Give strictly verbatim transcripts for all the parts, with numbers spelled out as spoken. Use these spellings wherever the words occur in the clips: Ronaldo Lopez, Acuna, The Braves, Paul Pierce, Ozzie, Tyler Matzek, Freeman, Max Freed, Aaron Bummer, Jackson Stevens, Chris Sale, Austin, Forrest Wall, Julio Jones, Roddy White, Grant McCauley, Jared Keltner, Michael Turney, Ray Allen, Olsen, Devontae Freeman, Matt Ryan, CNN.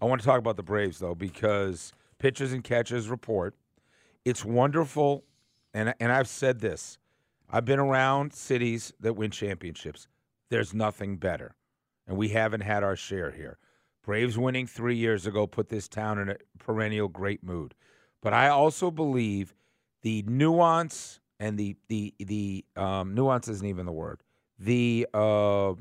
I want to talk about the Braves, though, because pitchers and catchers report. It's wonderful, and and I've said this. I've been around cities that win championships. There's nothing better, and we haven't had our share here. Braves winning three years ago put this town in a perennial great mood. But I also believe the nuance and the the the um, nuance isn't even the word. The uh,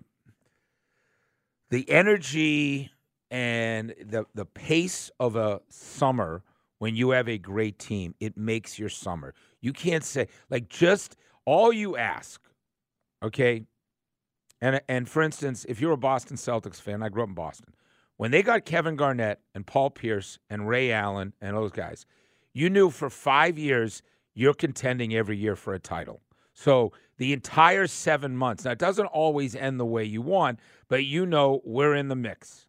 the energy and the the pace of a summer when you have a great team, it makes your summer. You can't say like just all you ask, okay. And and for instance, if you're a Boston Celtics fan, I grew up in Boston. When they got Kevin Garnett and Paul Pierce and Ray Allen and those guys, you knew for five years you're contending every year for a title. So the entire seven months, now it doesn't always end the way you want, but you know we're in the mix.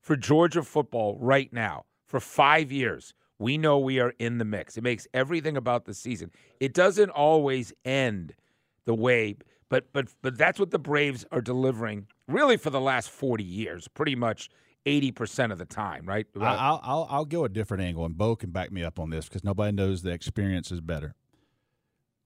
For Georgia football right now, for five years, we know we are in the mix. It makes everything about the season. It doesn't always end the way, but but but that's what the Braves are delivering really for the last forty years, pretty much eighty percent of the time, right? I'll, I'll, I'll go a different angle, and Bo can back me up on this because nobody knows the experience is better.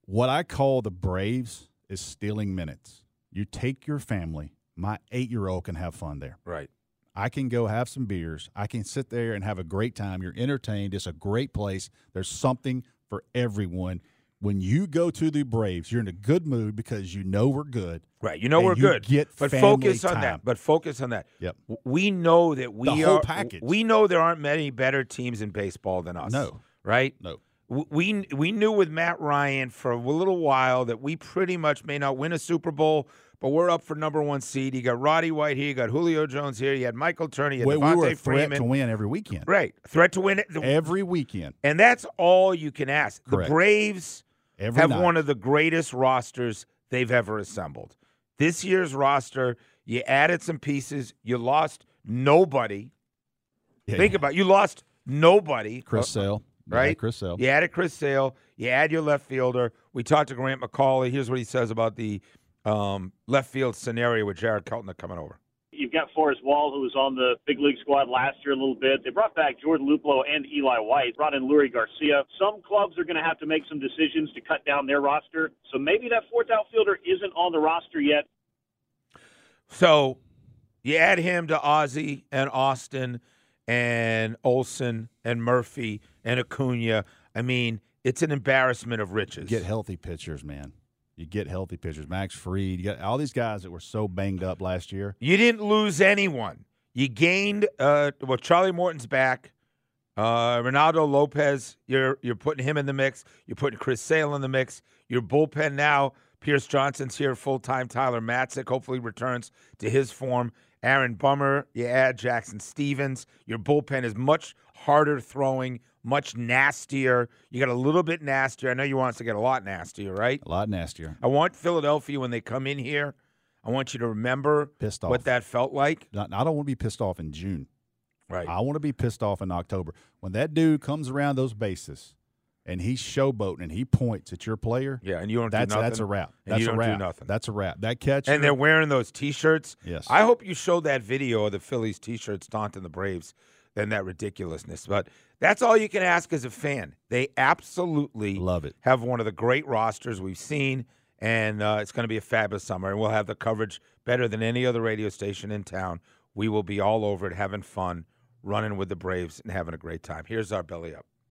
What I call the Braves is stealing minutes. You take your family. My eight-year-old can have fun there. Right. I can go have some beers. I can sit there and have a great time. You're entertained. It's a great place. There's something for everyone. When you go to the Braves, you're in a good mood because you know we're good. Right. You know we're you good. Get but focus on time. that. But focus on that. Yep. We know that we the whole are package. We know there aren't many better teams in baseball than us. No. Right? No. We we knew with Matt Ryan for a little while that we pretty much may not win a Super Bowl, but we're up for number one seed. You got Roddy White here. You got Julio Jones here. You had Michael Turney. You had Devontae we were a threat Freeman. to win every weekend. Right. Threat to win. Every weekend. And that's all you can ask. Correct. The Braves every have night. one of the greatest rosters they've ever assembled. This year's roster, you added some pieces. You lost nobody. Yeah, Think yeah. about it. You lost nobody. Chris Sale. Right? Chris Sale. You added Chris Sale. You add your left fielder. We talked to Grant McCauley. Here's what he says about the – Um, left field scenario with Jared Keltner coming over. You've got Forrest Wall, who was on the big league squad last year a little bit. They brought back Jordan Luplo and Eli White, brought in Lurie Garcia. Some clubs are going to have to make some decisions to cut down their roster. So maybe that fourth outfielder isn't on the roster yet. So you add him to Ozzie and Austin and Olsen and Murphy and Acuna. I mean, it's an embarrassment of riches. Get healthy pitchers, man. You get healthy pitchers. Max Freed. You got all these guys that were so banged up last year. You didn't lose anyone. You gained uh, – well, Charlie Morton's back. Uh, Ronaldo Lopez, you're you're putting him in the mix. You're putting Chris Sale in the mix. Your bullpen now, Pierce Johnson's here full-time. Tyler Matzek hopefully returns to his form. Aaron Bummer, you add Jackson Stevens. Your bullpen is much harder throwing, much nastier. You got a little bit nastier. I know you want us to get a lot nastier, right? A lot nastier. I want Philadelphia, when they come in here, I want you to remember pissed off. what that felt like. I don't want to be pissed off in June. Right. I want to be pissed off in October. When that dude comes around those bases and he's showboating and he points at your player, yeah, and you don't that's, do nothing. That's a wrap. That's and you a don't wrap. do nothing. That's a wrap. That catch. And they're wearing those T-shirts. Yes. I hope you show that video of the Phillies T-shirts taunting the Braves and that ridiculousness. But that's all you can ask as a fan. They absolutely love it. Have one of the great rosters we've seen, and uh, it's going to be a fabulous summer, and we'll have the coverage better than any other radio station in town. We will be all over it, having fun, running with the Braves, and having a great time. Here's our belly up.